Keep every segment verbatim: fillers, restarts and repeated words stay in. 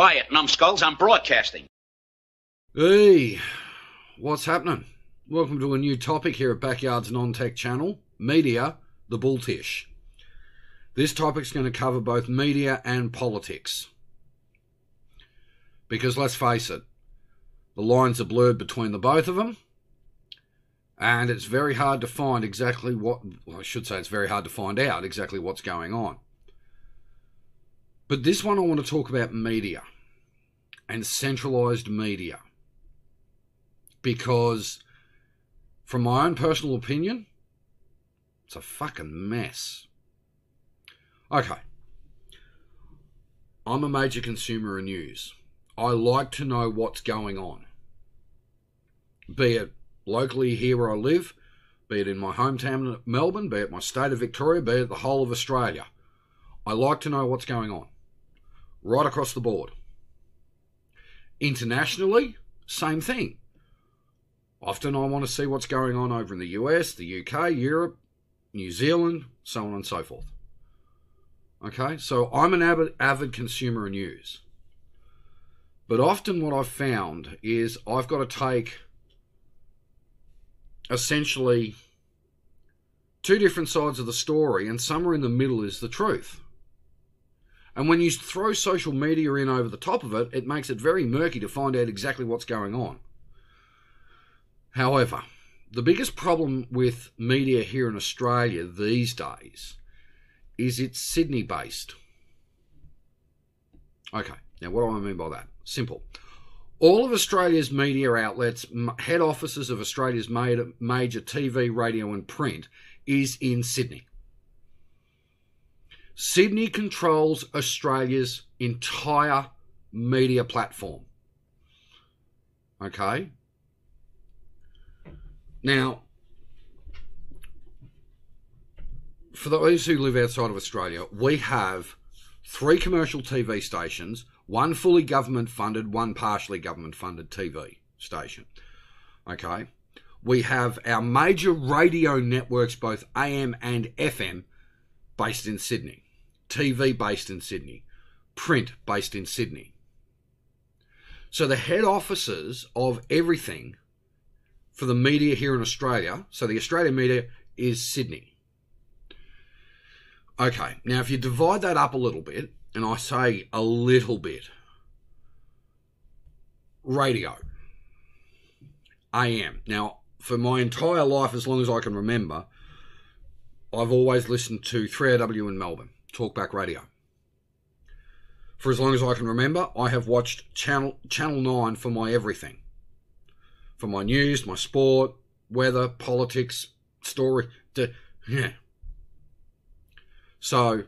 Quiet, numbskulls, I'm broadcasting. Hey, what's happening? Welcome to a new topic here at Backyard's Non-Tech Channel, Media, the Bulltish. This topic's going to cover both media and politics. Because let's face it, the lines are blurred between the both of them, and it's very hard to find exactly what, well, I should say it's very hard to find out exactly what's going on. But this one I want to talk about media and centralised media. Because, from my own personal opinion, it's a fucking mess. Okay. I'm a major consumer of news. I like to know what's going on. Be it locally here where I live, be it in my hometown of Melbourne, be it my state of Victoria, be it the whole of Australia. I like to know what's going on. Right across the board. Internationally, same thing. Often I want to see what's going on over in the U S, the U K, Europe, New Zealand, so on and so forth. Okay, so I'm an avid, avid consumer of news. But often what I've found is I've got to take essentially two different sides of the story, and somewhere in the middle is the truth. And when you throw social media in over the top of it, it makes it very murky to find out exactly what's going on. However, the biggest problem with media here in Australia these days is it's Sydney-based. Okay, now what do I mean by that? Simple. All of Australia's media outlets, head offices of Australia's major T V, radio and print is in Sydney. Sydney controls Australia's entire media platform. Okay? Now, for those who live outside of Australia, we have three commercial T V stations, one fully government-funded, one partially government-funded T V station. Okay? We have our major radio networks, both A M and F M, based in Sydney. T V based in Sydney. Print based in Sydney. So the head offices of everything for the media here in Australia, so the Australian media is Sydney. Okay, now if you divide that up a little bit, and I say a little bit, radio, A M. Now, for my entire life, as long as I can remember, I've always listened to three A W in Melbourne, Talkback Radio. For as long as I can remember, I have watched Channel nine for my everything. For my news, my sport, weather, politics, story. To, yeah. So,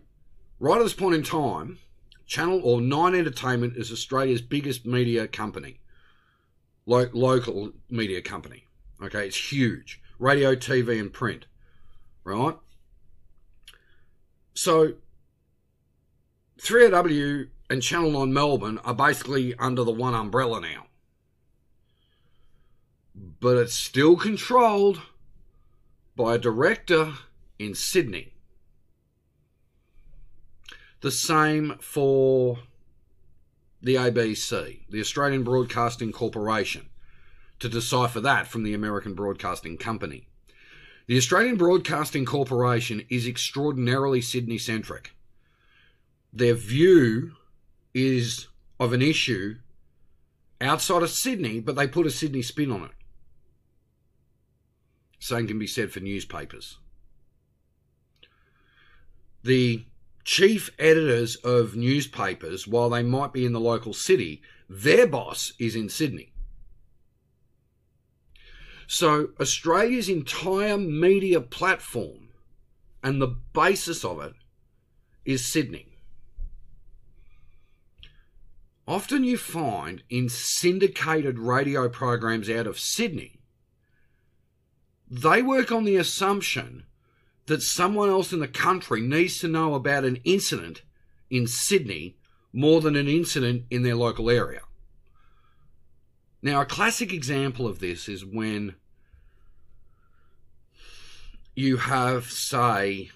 right at this point in time, Channel or nine Entertainment is Australia's biggest media company. Lo local media company. Okay, it's huge. Radio, T V and print. Right? So, three A W and Channel nine Melbourne are basically under the one umbrella now. But it's still controlled by a director in Sydney. The same for the A B C, the Australian Broadcasting Corporation, to decipher that from the American Broadcasting Company. The Australian Broadcasting Corporation is extraordinarily Sydney-centric. Their view is of an issue outside of Sydney, but they put a Sydney spin on it. Same can be said for newspapers. The chief editors of newspapers, while they might be in the local city, their boss is in Sydney. So Australia's entire media platform and the basis of it is Sydney. Often you find in syndicated radio programs out of Sydney, they work on the assumption that someone else in the country needs to know about an incident in Sydney more than an incident in their local area. Now, a classic example of this is when you have, say,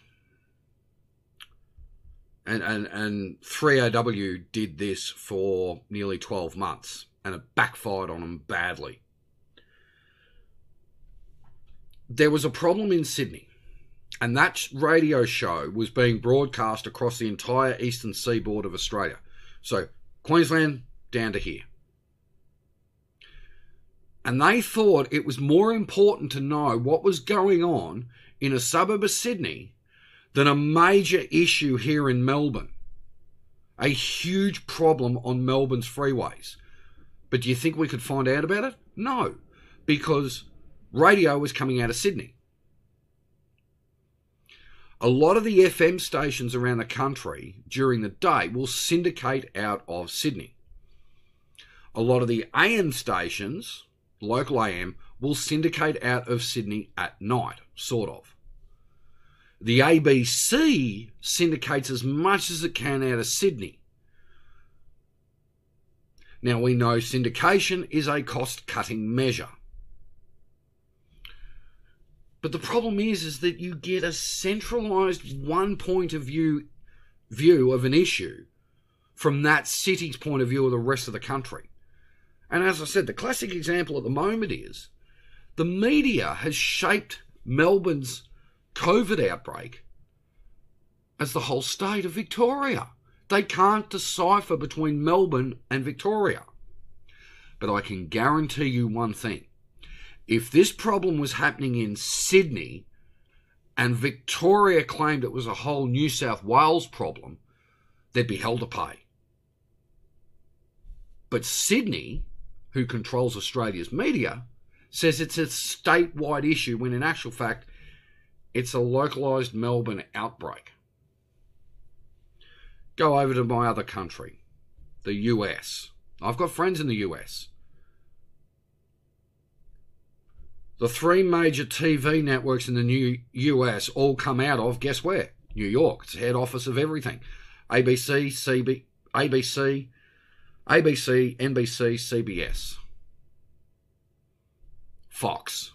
And, and, and three A W did this for nearly twelve months, and it backfired on them badly. There was a problem in Sydney, and that radio show was being broadcast across the entire eastern seaboard of Australia. So Queensland down to here. And they thought it was more important to know what was going on in a suburb of Sydney than a major issue here in Melbourne. A huge problem on Melbourne's freeways. But do you think we could find out about it? No, because radio was coming out of Sydney. A lot of the F M stations around the country during the day will syndicate out of Sydney. A lot of the A M stations, local A M, will syndicate out of Sydney at night, sort of. The A B C syndicates as much as it can out of Sydney. Now, we know syndication is a cost-cutting measure. But the problem is, is that you get a centralised one point of view, view of an issue from that city's point of view of the rest of the country. And as I said, the classic example at the moment is the media has shaped Melbourne's COVID outbreak as the whole state of Victoria. They can't decipher between Melbourne and Victoria. But I can guarantee you one thing. If this problem was happening in Sydney and Victoria claimed it was a whole New South Wales problem, they'd be hell to pay. But Sydney, who controls Australia's media, says it's a statewide issue when in actual fact, it's a localised Melbourne outbreak. Go over to my other country, the U S. I've got friends in the U S. The three major T V networks in the new U S all come out of, guess where? New York. It's the head office of everything. A B C, C B, A B C, A B C, N B C, C B S. Fox.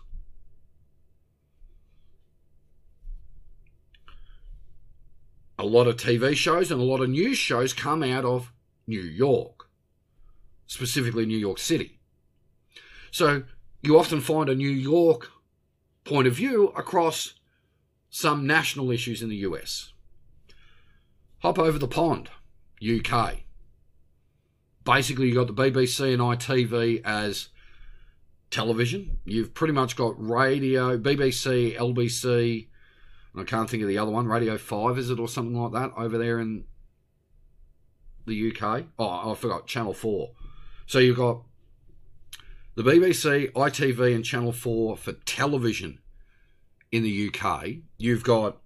A lot of T V shows and a lot of news shows come out of New York, specifically New York City. So you often find a New York point of view across some national issues in the U S. Hop over the pond, U K. Basically, you've got the B B C and I T V as television. You've pretty much got radio, B B C, L B C, and I can't think of the other one, Radio five, is it, or something like that, over there in the U K? Oh, I forgot, Channel four. So you've got the B B C, I T V and Channel four for television in the U K. You've got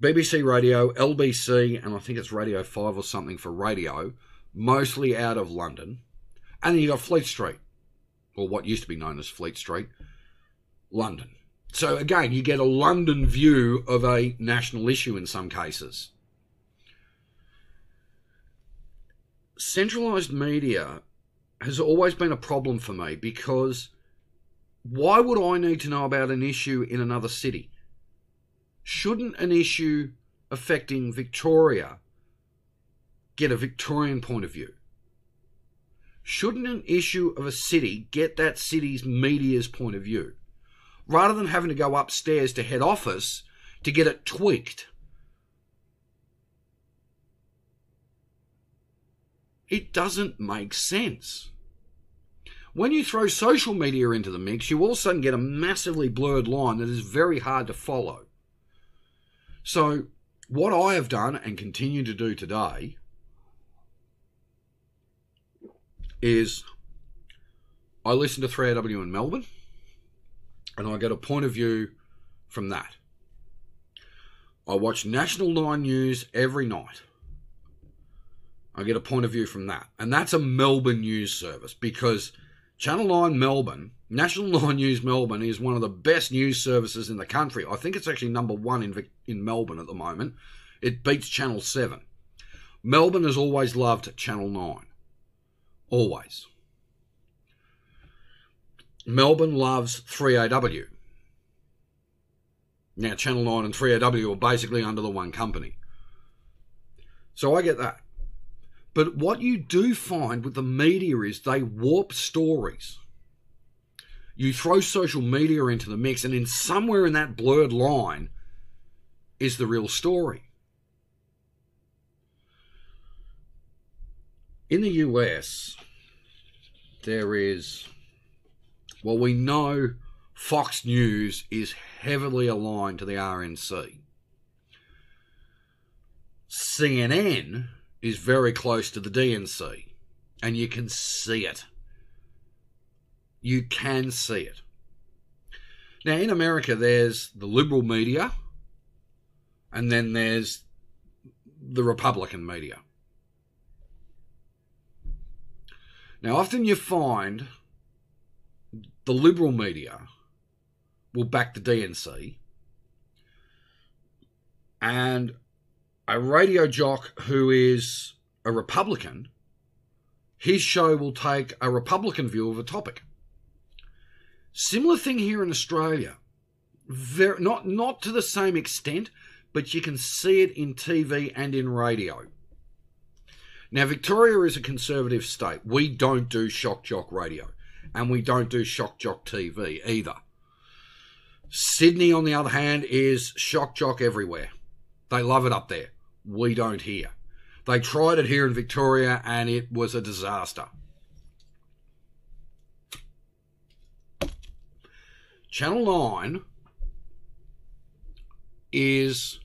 B B C Radio, L B C, and I think it's Radio five or something for radio, mostly out of London. And then you've got Fleet Street, or what used to be known as Fleet Street, London. So again, you get a London view of a national issue in some cases. Centralised media has always been a problem for me because why would I need to know about an issue in another city? Shouldn't an issue affecting Victoria get a Victorian point of view? Shouldn't an issue of a city get that city's media's point of view? Rather than having to go upstairs to head office to get it tweaked. It doesn't make sense. When you throw social media into the mix, you all of a sudden get a massively blurred line that is very hard to follow. So what I have done and continue to do today is I listen to three A W in Melbourne and I get a point of view from that. I watch National nine News every night. I get a point of view from that. And that's a Melbourne news service because Channel nine Melbourne, National nine News Melbourne is one of the best news services in the country. I think it's actually number one in, in Melbourne at the moment. It beats Channel seven. Melbourne has always loved Channel nine. Always. Melbourne loves three A W. Now Channel nine and three A W are basically under the one company. So I get that. But what you do find with the media is they warp stories. You throw social media into the mix, and in somewhere in that blurred line is the real story. In the U S, there is, well, we know Fox News is heavily aligned to the R N C. C N N is very close to the D N C, and you can see it. You can see it. Now, in America, there's the liberal media, and then there's the Republican media. Now, often you find the liberal media will back the D N C, and a radio jock who is a Republican, his show will take a Republican view of a topic. Similar thing here in Australia. Very, not, not to the same extent, but you can see it in T V and in radio. Now, Victoria is a conservative state. We don't do shock jock radio, and we don't do shock jock T V either. Sydney, on the other hand, is shock jock everywhere. They love it up there. We don't here. They tried it here in Victoria and it was a disaster. Channel nine is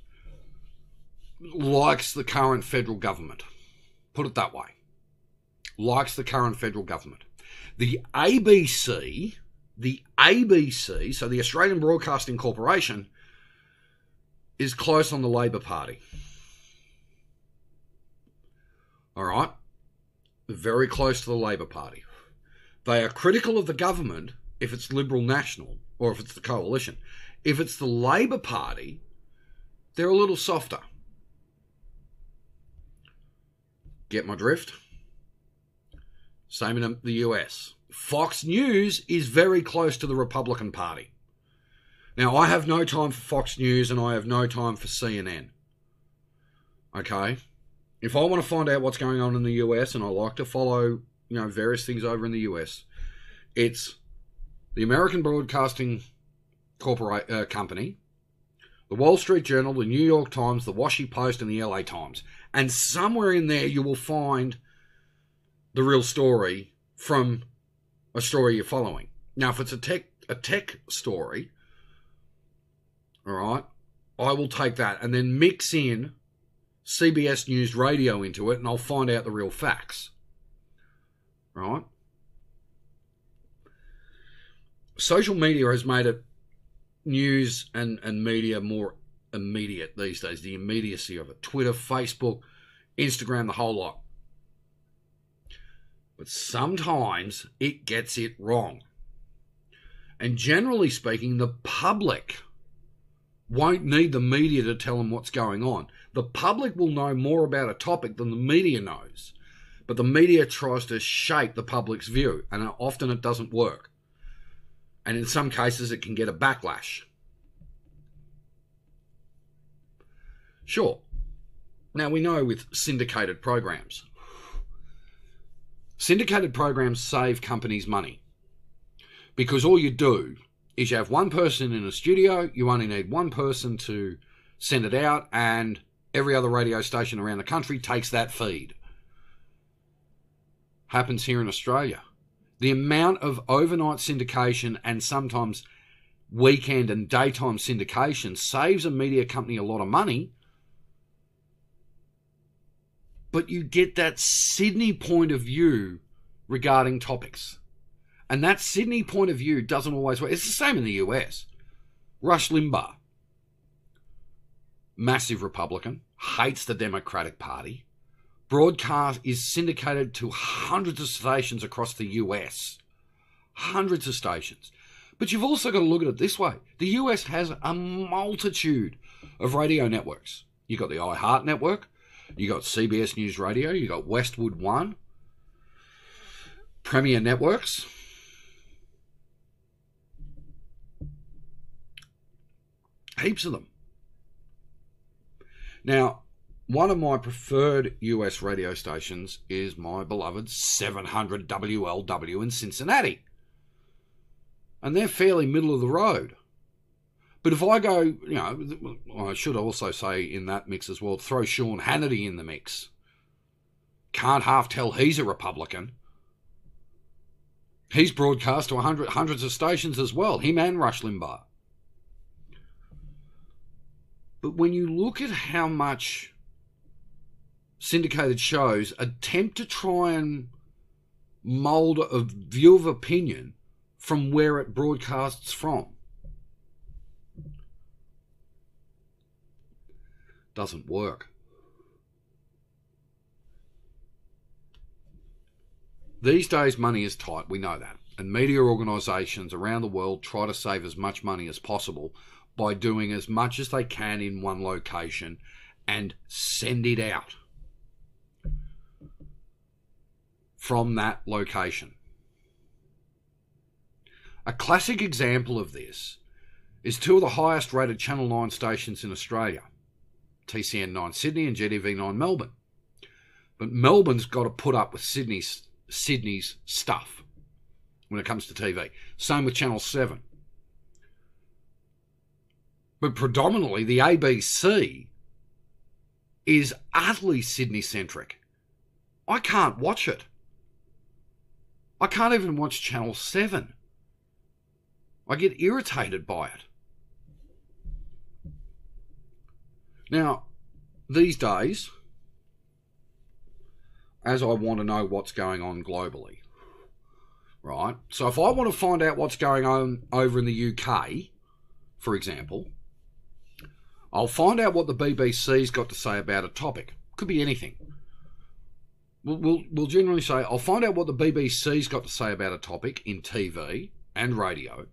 likes the current federal government. Put it that way. Likes the current federal government. The A B C, the A B C, so the Australian Broadcasting Corporation, is close on the Labor Party. All right? Very close to the Labor Party. They are critical of the government if it's Liberal National or if it's the coalition. If it's the Labor Party, they're a little softer. Get my drift? Same in the U S. Fox News is very close to the Republican Party. Now, I have no time for Fox News and I have no time for C N N. Okay? If I want to find out what's going on in the U S, and I like to follow, you know, various things over in the U S, it's the American Broadcasting Corporate uh, Company, the Wall Street Journal, the New York Times, the Washington Post, and the L A Times. And somewhere in there you will find the real story from a story you're following. Now, if it's a tech, a tech story, all right, I will take that and then mix in C B S News Radio into it, and I'll find out the real facts. All right? Social media has made it news and, and media more immediate these days, the immediacy of it. Twitter, Facebook, Instagram, the whole lot. But sometimes it gets it wrong. And generally speaking, the public won't need the media to tell them what's going on. The public will know more about a topic than the media knows, but the media tries to shape the public's view, and often it doesn't work. And in some cases, it can get a backlash. Sure. Now, we know with syndicated programs, syndicated programs save companies money, because all you do is you have one person in a studio, you only need one person to send it out, and every other radio station around the country takes that feed. Happens here in Australia. The amount of overnight syndication and sometimes weekend and daytime syndication saves a media company a lot of money, but you get that Sydney point of view regarding topics. And that Sydney point of view doesn't always work. It's the same in the U S. Rush Limbaugh, massive Republican, hates the Democratic Party. Broadcast is syndicated to hundreds of stations across the U S. Hundreds of stations. But you've also got to look at it this way. The U S has a multitude of radio networks. You've got the iHeart Network. You've got C B S News Radio. You've got Westwood One. Premier Networks. Heaps of them. Now, one of my preferred U S radio stations is my beloved seven hundred W L W in Cincinnati. And they're fairly middle of the road. But if I go, you know, I should also say in that mix as well, throw Sean Hannity in the mix. Can't half tell he's a Republican. He's broadcast to hundred, hundreds of stations as well, him and Rush Limbaugh. But when you look at how much syndicated shows attempt to try and mould a view of opinion from where it broadcasts from, doesn't work. These days, money is tight, we know that. And media organisations around the world try to save as much money as possible by doing as much as they can in one location and send it out from that location. A classic example of this is two of the highest rated Channel nine stations in Australia, T C N nine Sydney and G T V nine Melbourne. But Melbourne's got to put up with Sydney's Sydney's stuff when it comes to T V. Same with Channel seven. But predominantly the A B C is utterly Sydney-centric. I can't watch it. I can't even watch Channel seven. I get irritated by it. Now, these days, as I want to know what's going on globally, right? So if I want to find out what's going on over in the U K, for example, I'll find out what the B B C's got to say about a topic. Could be anything. We'll, we'll, we'll generally say, I'll find out what the B B C's got to say about a topic in T V and radio.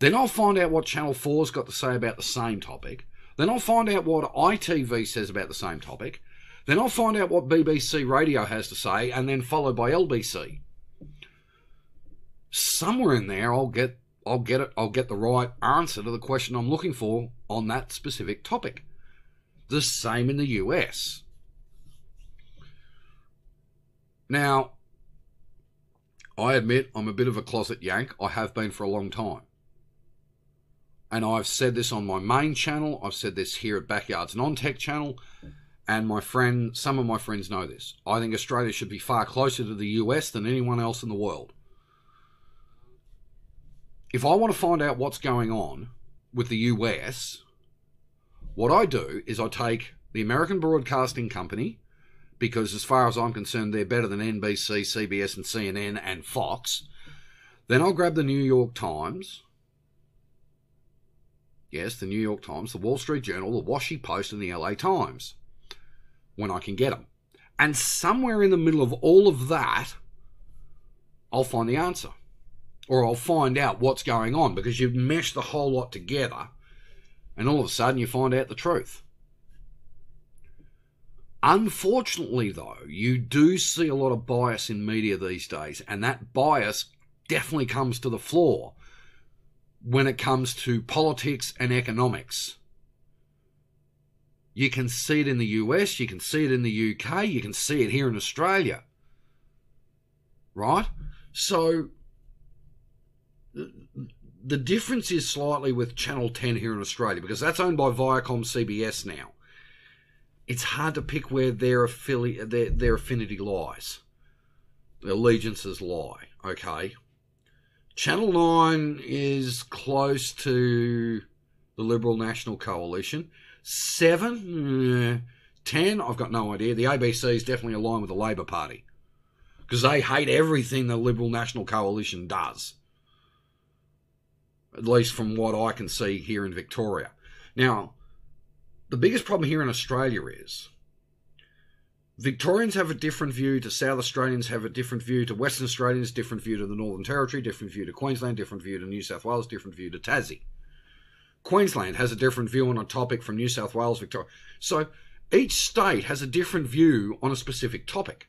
Then I'll find out what Channel four's got to say about the same topic. Then I'll find out what I T V says about the same topic. Then I'll find out what B B C Radio has to say, and then followed by L B C. Somewhere in there, I'll get, I'll get it, I'll get the right answer to the question I'm looking for on that specific topic. The same in the U S. Now, I admit I'm a bit of a closet yank. I have been for a long time. And I've said this on my main channel. I've said this here at Backyard's Non-Tech Channel. And my friend, some of my friends know this. I think Australia should be far closer to the U S than anyone else in the world. If I want to find out what's going on with the U S, what I do is I take the American Broadcasting Company, because as far as I'm concerned, they're better than N B C, C B S, and C N N, and Fox. Then I'll grab the New York Times. Yes, the New York Times, the Wall Street Journal, the Washington Post, and the L A Times, when I can get them. And somewhere in the middle of all of that, I'll find the answer. Or I'll find out what's going on, because you've meshed the whole lot together and all of a sudden you find out the truth. Unfortunately though, you do see a lot of bias in media these days, and that bias definitely comes to the floor when it comes to politics and economics. You can see it in the U S, you can see it in the U K, you can see it here in Australia, right? So the difference is slightly with Channel ten here in Australia, because that's owned by Viacom C B S now. It's hard to pick where their, affili their, their affinity lies. Their allegiances lie, okay? Channel nine is close to the Liberal National Coalition. Seven, ten, I've got no idea. The A B C is definitely aligned with the Labor Party, because they hate everything the Liberal National Coalition does, at least from what I can see here in Victoria. Now, the biggest problem here in Australia is Victorians have a different view to South Australians, have a different view to Western Australians, different view to the Northern Territory, different view to Queensland, different view to New South Wales, different view to Tassie. Queensland has a different view on a topic from New South Wales, Victoria. So each state has a different view on a specific topic.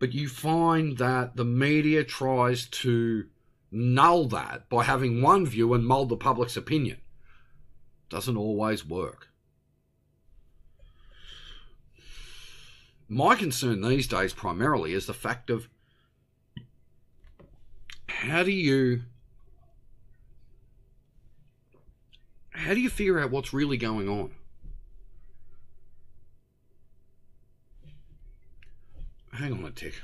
But you find that the media tries to null that by having one view and mould the public's opinion. Doesn't always work. My concern these days primarily is the fact of how do you how do you figure out what's really going on? Hang on a tick.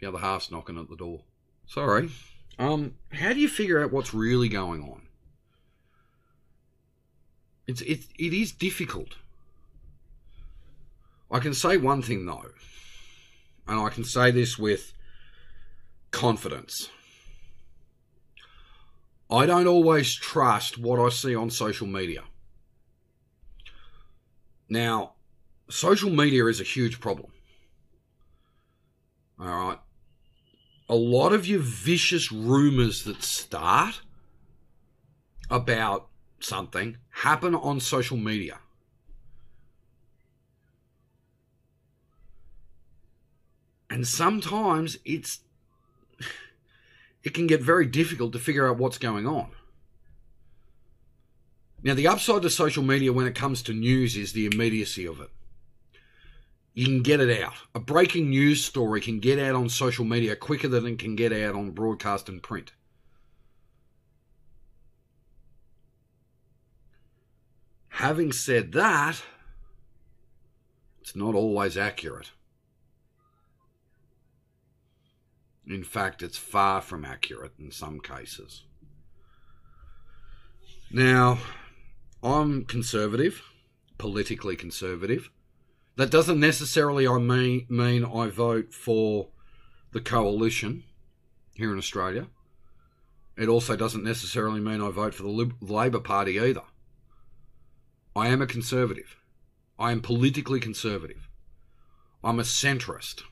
The other half's knocking at the door. Sorry. Um, how do you figure out what's really going on? It's it it is difficult. I can say one thing though, and I can say this with confidence. I don't always trust what I see on social media. Now, social media is a huge problem. All right. A lot of your vicious rumors that start about something happen on social media. And sometimes it's it can get very difficult to figure out what's going on. Now, the upside to social media when it comes to news is the immediacy of it. You can get it out. A breaking news story can get out on social media quicker than it can get out on broadcast and print. Having said that, it's not always accurate. In fact, it's far from accurate in some cases. Now, I'm conservative, politically conservative. That doesn't necessarily I mean, mean I vote for the coalition here in Australia. It also doesn't necessarily mean I vote for the Lib- Labor Party either. I am a conservative. I am politically conservative. I'm a centrist,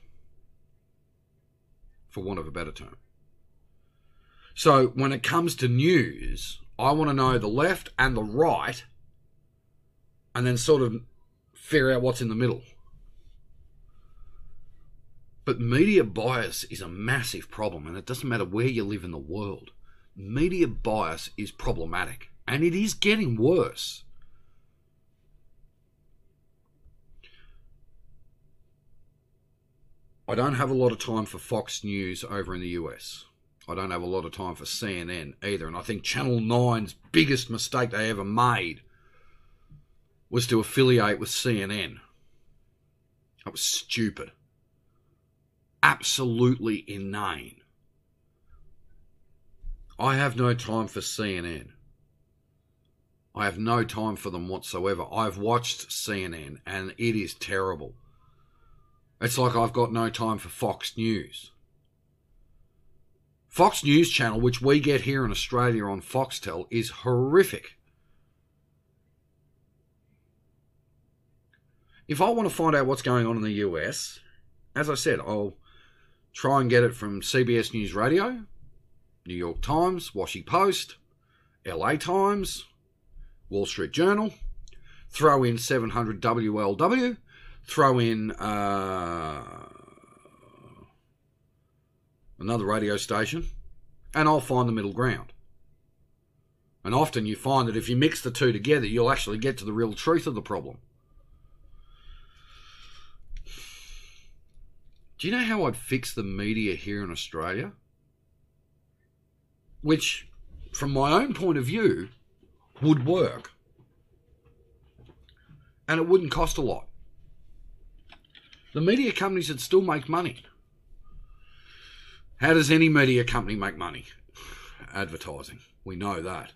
for want of a better term. So when it comes to news, I want to know the left and the right, and then sort of figure out what's in the middle. But media bias is a massive problem, and it doesn't matter where you live in the world. Media bias is problematic, and it is getting worse. I don't have a lot of time for Fox News over in the U S. I don't have a lot of time for C N N either, and I think Channel nine's biggest mistake they ever made was to affiliate with C N N. That was stupid. Absolutely inane. I have no time for C N N. I have no time for them whatsoever. I've watched C N N and it is terrible. It's like I've got no time for Fox News. Fox News Channel, which we get here in Australia on Foxtel, is horrific. If I want to find out what's going on in the U S, as I said, I'll try and get it from C B S News Radio, New York Times, Washington Post, L A Times, Wall Street Journal, throw in seven hundred W L W, throw in uh, another radio station, and I'll find the middle ground. And often you find that if you mix the two together, you'll actually get to the real truth of the problem. Do you know how I'd fix the media here in Australia? Which, from my own point of view, would work. And it wouldn't cost a lot. The media companies would still make money. How does any media company make money? Advertising. We know that.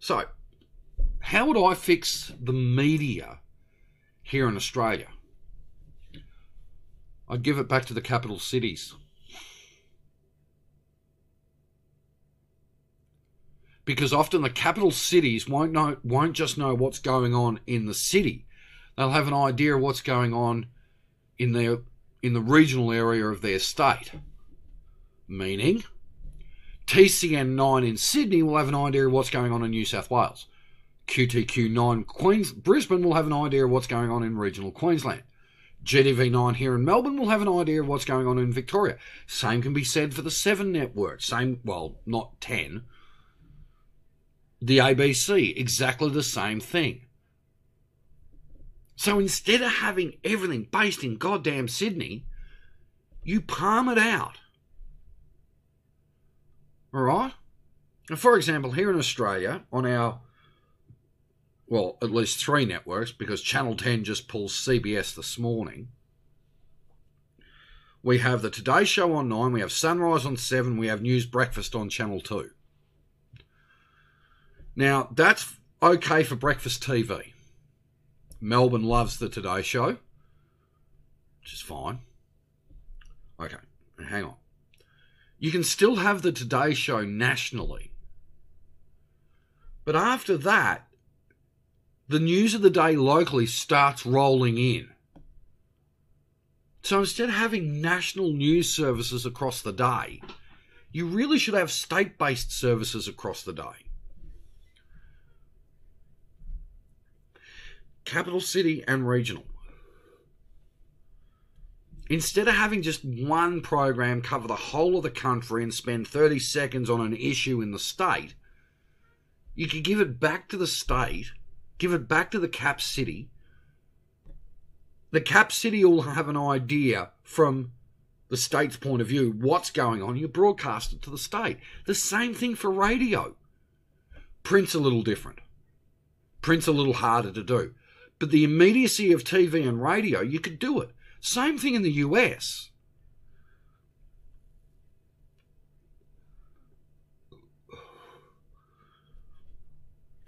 So, how would I fix the media here in Australia? I'd give it back to the capital cities. Because often the capital cities won't know, won't just know what's going on in the city. They'll have an idea of what's going on in their in the regional area of their state. Meaning, T C N nine in Sydney will have an idea of what's going on in New South Wales. Q T Q nine Queens, Brisbane will have an idea of what's going on in regional Queensland. G T V nine here in Melbourne will have an idea of what's going on in Victoria. Same can be said for the seven network. Same, well, not ten. The A B C, exactly the same thing. So instead of having everything based in goddamn Sydney, you palm it out. All right? Now, for example, here in Australia, on our, well, at least three networks, because Channel ten just pulled C B S this morning, we have the Today Show on nine, we have Sunrise on seven, we have News Breakfast on Channel two. Now, that's okay for breakfast T V. Melbourne loves the Today Show, which is fine. Okay, hang on. You can still have the Today Show nationally. But after that, the news of the day locally starts rolling in. So instead of having national news services across the day, you really should have state-based services across the day. Capital city and regional. Instead of having just one program cover the whole of the country and spend thirty seconds on an issue in the state, you could give it back to the state, give it back to the cap city. The cap city will have an idea from the state's point of view, what's going on, you broadcast it to the state. The same thing for radio. Print's a little different. Print's a little harder to do. But the immediacy of T V and radio, you could do it. Same thing in the U S.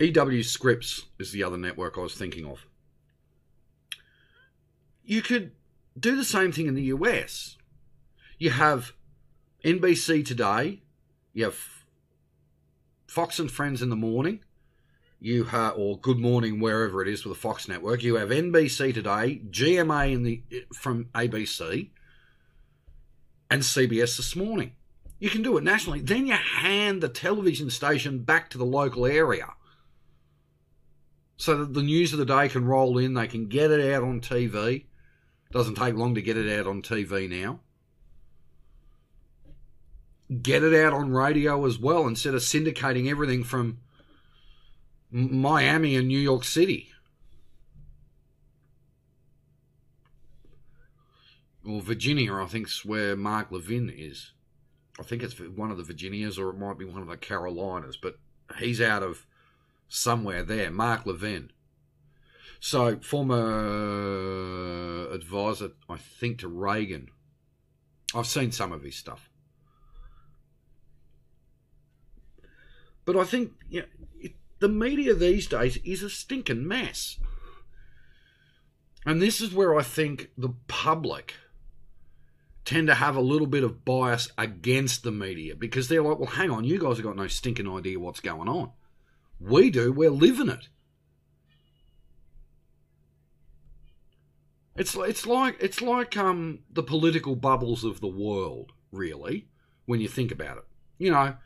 E W Scripps is the other network I was thinking of. You could do the same thing in the U S. You have N B C Today, you have Fox and Friends in the morning, you have, or Good Morning wherever it is for the Fox network. You have N B C Today, G M A in the from A B C, and C B S This Morning. You can do it nationally. Then you hand the television station back to the local area, so that the news of the day can roll in. They can get it out on T V. Doesn't take long to get it out on T V now. Get it out on radio as well, instead of syndicating everything from Miami and New York City. Or Virginia, I think, is where Mark Levin is. I think it's one of the Virginias, or it might be one of the Carolinas, but he's out of somewhere there, Mark Levin. So, former advisor, I think, to Reagan. I've seen some of his stuff. But I think, you know, it, the media these days is a stinking mess. And this is where I think the public tend to have a little bit of bias against the media, because they're like, well, hang on, you guys have got no stinking idea what's going on. We do, we're living it. It's, it's like, it's like um, the political bubbles of the world, really, when you think about it. You know,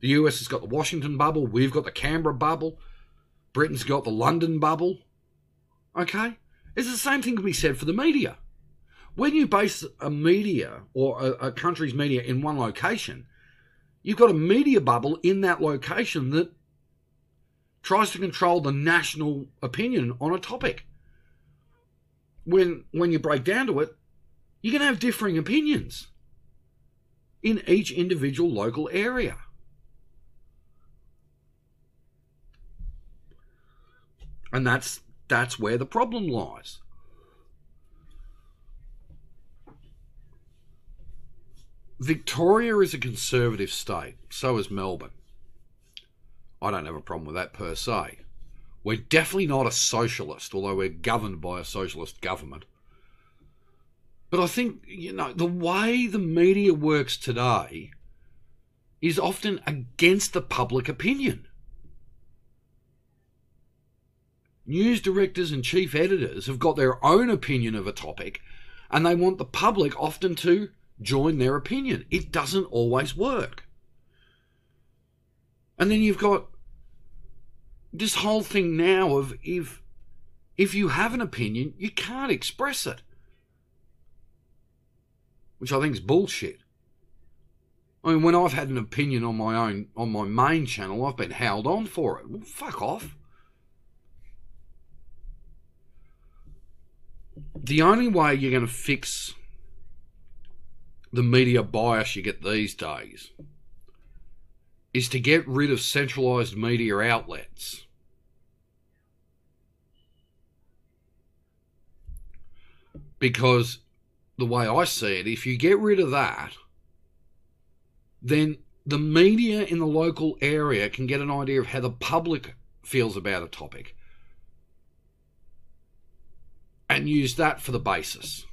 the U S has got the Washington bubble, we've got the Canberra bubble, Britain's got the London bubble, okay? It's the same thing to be said for the media. When you base a media or a, a country's media in one location, you've got a media bubble in that location that tries to control the national opinion on a topic. When, when you break down to it, you can have differing opinions in each individual local area. And that's that's where the problem lies. Victoria is a conservative state, so is Melbourne. I don't have a problem with that per se. We're definitely not a socialist, although we're governed by a socialist government. But I think, you know, the way the media works today is often against the public opinion. News directors and chief editors have got their own opinion of a topic, and they want the public often to join their opinion. It doesn't always work. And then you've got this whole thing now of if if you have an opinion, you can't express it, which I think is bullshit. I mean, when I've had an opinion on my own, on my main channel, I've been held on for it. Well, fuck off. the only way you're going to fix the media bias you get these days is to get rid of centralised media outlets. Because the way I see it, if you get rid of that, then the media in the local area can get an idea of how the public feels about a topic and use that for the basis.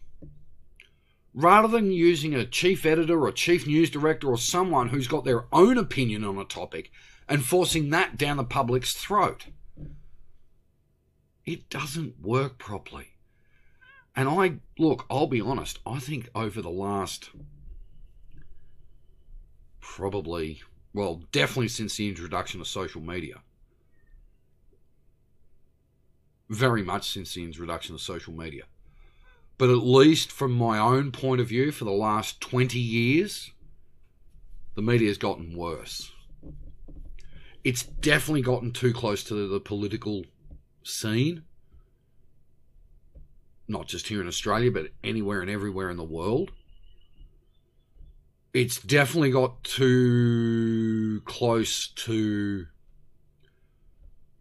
Rather than using a chief editor or chief news director or someone who's got their own opinion on a topic and forcing that down the public's throat. It doesn't work properly. And I, look, I'll be honest, I think over the last probably, well, definitely since the introduction of social media, very much since the introduction of social media, but at least from my own point of view, for the last twenty years, the media's gotten worse. It's definitely gotten too close to the political scene, not just here in Australia, but anywhere and everywhere in the world. It's definitely got too close to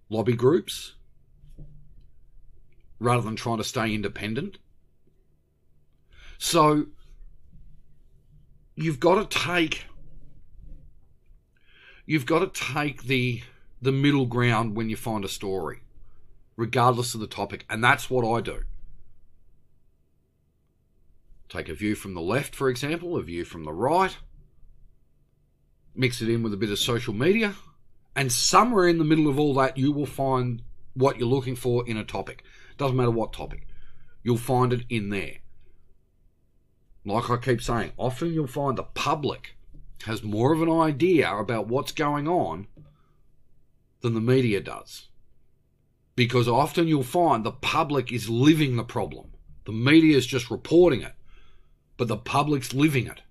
lobby groups, rather than trying to stay independent. So you've got to take you've got to take the the middle ground when you find a story, regardless of the topic, and that's what I do. Take a view from the left, for example, a view from the right, mix it in with a bit of social media, and somewhere in the middle of all that you will find what you're looking for in a topic. Doesn't matter what topic, you'll find it in there. Like I keep saying, often you'll find the public has more of an idea about what's going on than the media does. Because often you'll find the public is living the problem. The media is just reporting it, but the public's living it.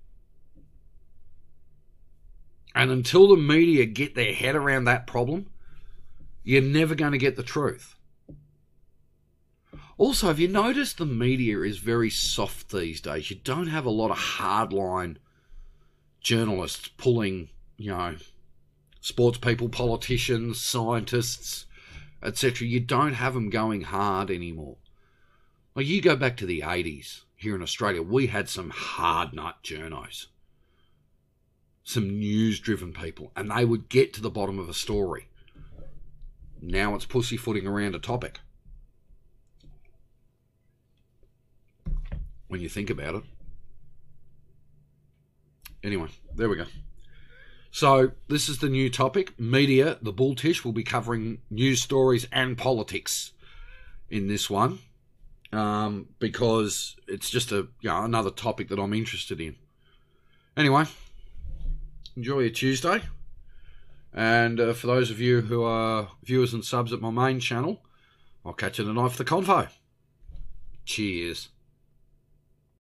And until the media get their head around that problem, you're never going to get the truth. Also, have you noticed the media is very soft these days? You don't have a lot of hardline journalists pulling, you know, sports people, politicians, scientists, et cetera. You don't have them going hard anymore. Well, you go back to the eighties here in Australia, we had some hard nut journos, some news-driven people, and they would get to the bottom of a story. Now it's pussyfooting around a topic. When you think about it. Anyway, there we go. So this is the new topic. Media, the Bulltish, will be covering news stories and politics in this one. Um, because it's just a you know, another topic that I'm interested in. Anyway, enjoy your Tuesday. And uh, for those of you who are viewers and subs at my main channel, I'll catch you tonight for the convo. Cheers.